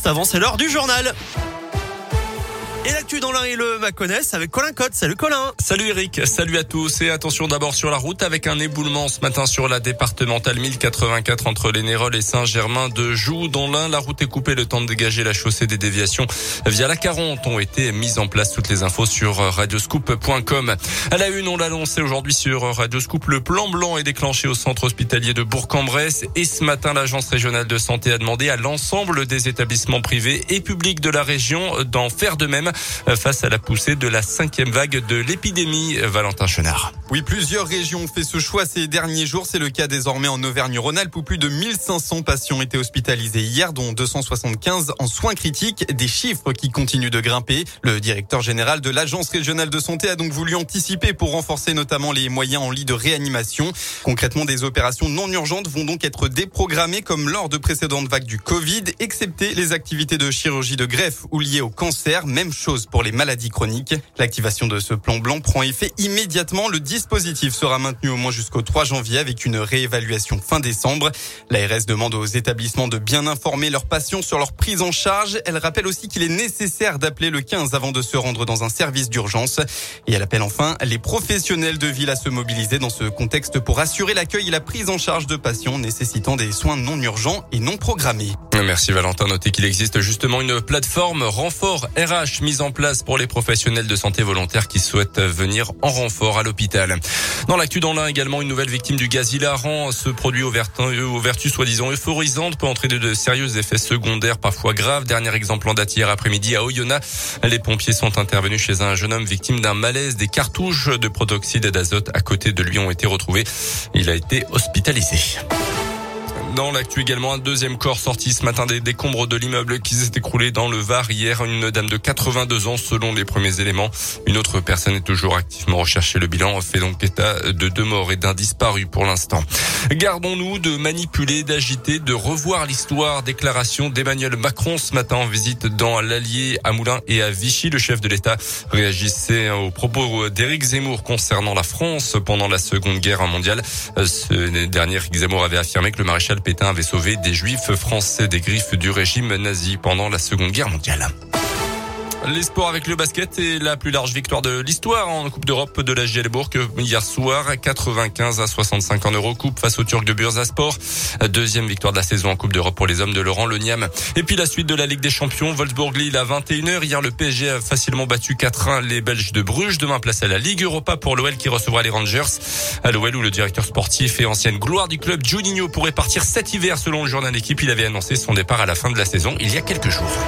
Juste avant, c'est l'heure du journal. Et l'actu dans l'Ain et le Mâconnais avec Colin Cotte. Salut Colin. Salut Eric, salut à tous et attention d'abord sur la route avec un éboulement ce matin sur la départementale 1084 entre les Nérols et Saint-Germain de Joux. Dans l'Ain, la route est coupée, le temps de dégager la chaussée. Des déviations via la Caron ont été mises en place. Toutes les infos sur radioscoop.com. À la une, on l'a lancé aujourd'hui sur Radioscoop. Le plan blanc est déclenché au centre hospitalier de Bourg-en-Bresse et ce matin, l'agence régionale de santé a demandé à l'ensemble des établissements privés et publics de la région d'en faire de même face à la poussée de la 5e vague de l'épidémie. Valentin Chenard. Oui, plusieurs régions ont fait ce choix ces derniers jours. C'est le cas désormais en Auvergne-Rhône-Alpes où plus de 1500 patients étaient hospitalisés hier, dont 275 en soins critiques. Des chiffres qui continuent de grimper. Le directeur général de l'Agence régionale de santé a donc voulu anticiper pour renforcer notamment les moyens en lit de réanimation. Concrètement, des opérations non urgentes vont donc être déprogrammées comme lors de précédentes vagues du Covid, excepté les activités de chirurgie de greffe ou liées au cancer. Même chose pour les maladies chroniques. L'activation de ce plan blanc prend effet immédiatement. Le dispositif sera maintenu au moins jusqu'au 3 janvier avec une réévaluation fin décembre. L'ARS demande aux établissements de bien informer leurs patients sur leur prise en charge. Elle rappelle aussi qu'il est nécessaire d'appeler le 15 avant de se rendre dans un service d'urgence. Et elle appelle enfin les professionnels de ville à se mobiliser dans ce contexte pour assurer l'accueil et la prise en charge de patients nécessitant des soins non urgents et non programmés. Merci Valentin. Notez qu'il existe justement une plateforme Renfort RH mise en place pour les professionnels de santé volontaires qui souhaitent venir en renfort à l'hôpital. Dans l'actu dans l'Ain également, une nouvelle victime du gaz hilarant. Ce produit aux vertus soi-disant euphorisantes peut entraîner de sérieux effets secondaires parfois graves. Dernier exemple en date hier après-midi à Oyonnax. Les pompiers sont intervenus chez un jeune homme victime d'un malaise. Des cartouches de protoxyde d'azote à côté de lui ont été retrouvées. Il a été hospitalisé. Dans l'actu également, un deuxième corps sorti ce matin des décombres de l'immeuble qui s'est écroulé dans le Var hier. Une dame de 82 ans selon les premiers éléments. Une autre personne est toujours activement recherchée. Le bilan fait donc état de 2 morts et d'un disparu pour l'instant. Gardons-nous de manipuler, d'agiter, de revoir l'histoire. Déclaration d'Emmanuel Macron ce matin en visite dans l'Allier, à Moulins et à Vichy. Le chef de l'État réagissait aux propos d'Éric Zemmour concernant la France pendant la Seconde Guerre mondiale. Ce dernier, Éric Zemmour, avait affirmé que le maréchal Pétain avait sauvé des juifs français des griffes du régime nazi pendant la Seconde Guerre mondiale. Les sports avec le basket et la plus large victoire de l'histoire en Coupe d'Europe de la JL Bourg hier soir, 95-65 en Eurocoupe face aux Turcs de Bursaspor. Deuxième victoire de la saison en Coupe d'Europe pour les hommes de Laurent Legname. Et puis la suite de la Ligue des Champions, Wolfsburg-Lille à 21h. Hier, le PSG a facilement battu 4-1 les Belges de Bruges. Demain, place à la Ligue Europa pour l'OL qui recevra les Rangers. À l'OL où le directeur sportif et ancienne gloire du club, Juninho, pourrait partir cet hiver selon le journal Équipe. Il avait annoncé son départ à la fin de la saison il y a quelques jours.